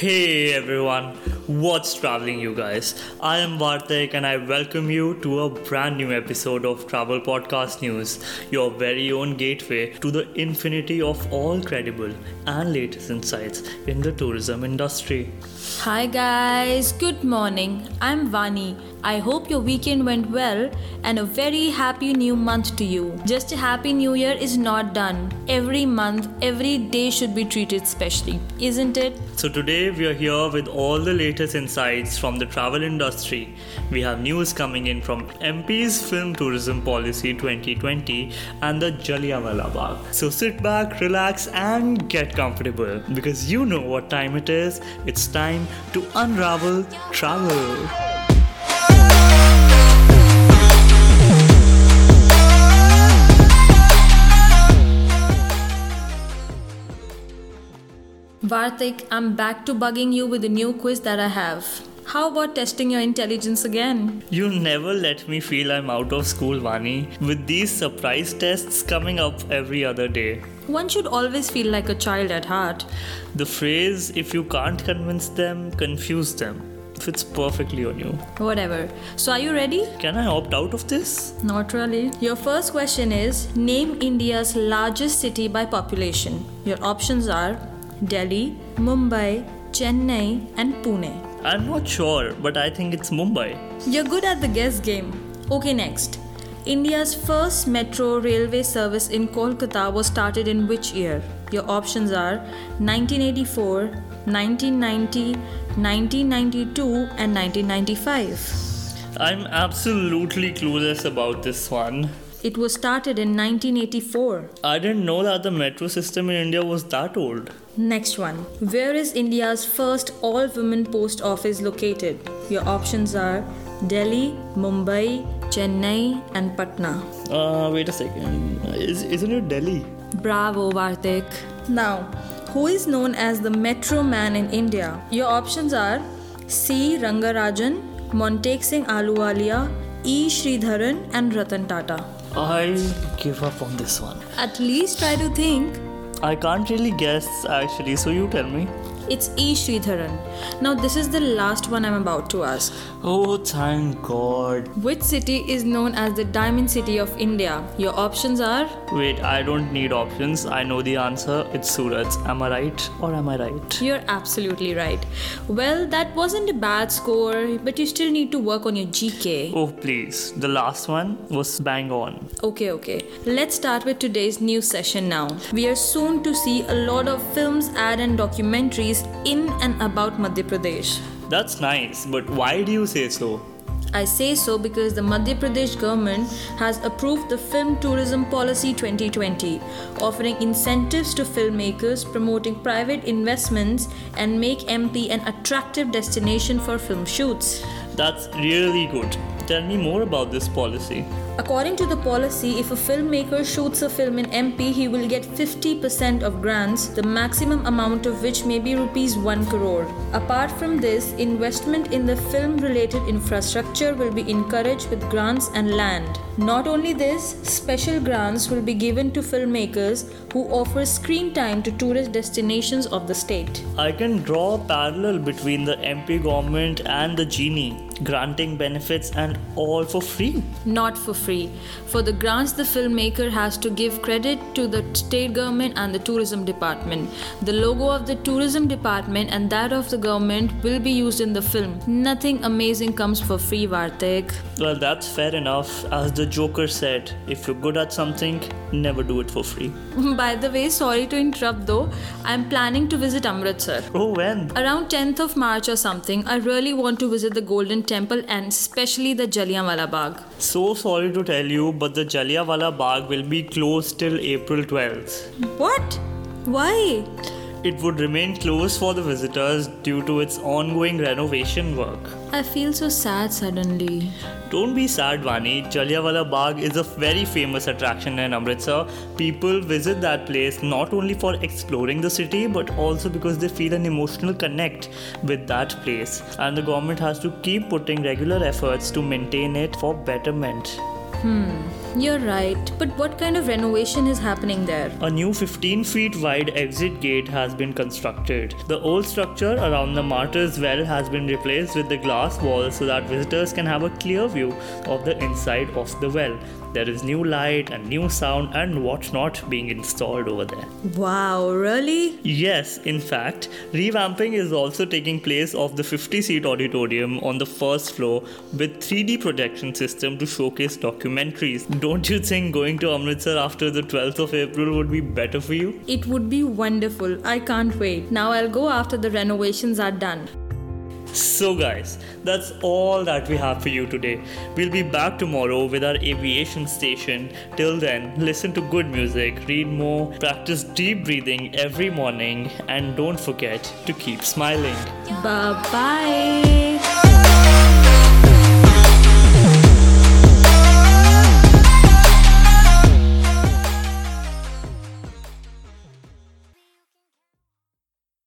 Hey everyone, what's traveling you guys? I am Vartik and I welcome you to a brand new episode of Travel Podcast News, your very own gateway to the infinity of all credible and latest insights in the tourism industry. Hi guys, good morning. I'm Vani. I hope your weekend went well and a very happy new month to you. Just a happy new year is not done. Every month, every day should be treated specially, isn't it? So today we are here with all the latest insights from the travel industry. We have news coming in from MP's Film Tourism Policy 2020 and the Jallianwala Bagh. So sit back, relax and get comfortable because you know what time it is. It's time to unravel travel. Vartik, I'm back to bugging you with a new quiz that I have. How about testing your intelligence again? You never let me feel I'm out of school, Vani, with these surprise tests coming up every other day. One should always feel like a child at heart. The phrase, if you can't convince them, confuse them, fits perfectly on you. Whatever. So are you ready? Can I opt out of this? Not really. Your first question is, name India's largest city by population. Your options are Delhi, Mumbai, Chennai and Pune. I'm not sure, but I think it's Mumbai. You're good at the guess game. Okay, next. India's first metro railway service in Kolkata was started in which year? Your options are 1984, 1990, 1992 and 1995. I'm absolutely clueless about this one. It was started in 1984. I didn't know that the metro system in India was that old. Next one. Where is India's first all-women post office located? Your options are Delhi, Mumbai, Chennai and Patna. Wait a second. Isn't it Delhi? Bravo, Vartik. Now, who is known as the Metro Man in India? Your options are C. Rangarajan, Montek Singh Ahluwalia, E. Sridharan and Ratan Tata. I give up on this one. At least try to think. I can't really guess actually, so you tell me. It's E. Sridharan. Now this is the last one I'm about to ask. Oh, thank God. Which city is known as the Diamond City of India? Your options are... Wait, I don't need options. I know the answer. It's Surat. Am I right or am I right? You're absolutely right. Well, that wasn't a bad score, but you still need to work on your GK. Oh, please. The last one was bang on. Okay. Let's start with today's news session now. We are soon to see a lot of films, ads and documentaries in and about Madhya Pradesh. That's nice, but why do you say so? I say so because the Madhya Pradesh government has approved the Film Tourism Policy 2020, offering incentives to filmmakers, promoting private investments and make MP an attractive destination for film shoots. That's really good. Tell me more about this policy. According to the policy, if a filmmaker shoots a film in MP, he will get 50% of grants, the maximum amount of which may be rupees 1 crore. Apart from this, investment in the film-related infrastructure will be encouraged with grants and land. Not only this, special grants will be given to filmmakers who offer screen time to tourist destinations of the state. I can draw a parallel between the MP government and the genie, granting benefits and all for free. Not for free. For the grants, the filmmaker has to give credit to the state government and the tourism department. The logo of the tourism department and that of the government will be used in the film. Nothing amazing comes for free, Vartik. Well, that's fair enough. As the Joker said, if you're good at something, never do it for free. By the way, sorry to interrupt though, I'm planning to visit Amritsar. Oh, when? Around 10th of March or something. I really want to visit the Golden Temple and especially the Jallianwala Bagh. So sorry to tell you, but the Jallianwala Bagh will be closed till April 12th. What? Why? It would remain closed for the visitors due to its ongoing renovation work. I feel so sad suddenly. Don't be sad, Vani. Jallianwala Bagh is a very famous attraction in Amritsar. People visit that place not only for exploring the city but also because they feel an emotional connect with that place. And the government has to keep putting regular efforts to maintain it for betterment. You're right, but what kind of renovation is happening there? A new 15 feet wide exit gate has been constructed. The old structure around the Martyr's Well has been replaced with the glass wall so that visitors can have a clear view of the inside of the well. There is new light and new sound and whatnot being installed over there. Wow, really? Yes, in fact, revamping is also taking place of the 50-seat auditorium on the first floor with 3D projection system to showcase documentaries. Don't you think going to Amritsar after the 12th of April would be better for you? It would be wonderful. I can't wait. Now I'll go after the renovations are done. So guys, that's all that we have for you today. We'll be back tomorrow with our aviation station. Till then, listen to good music, read more, practice deep breathing every morning, and don't forget to keep smiling. Bye-bye.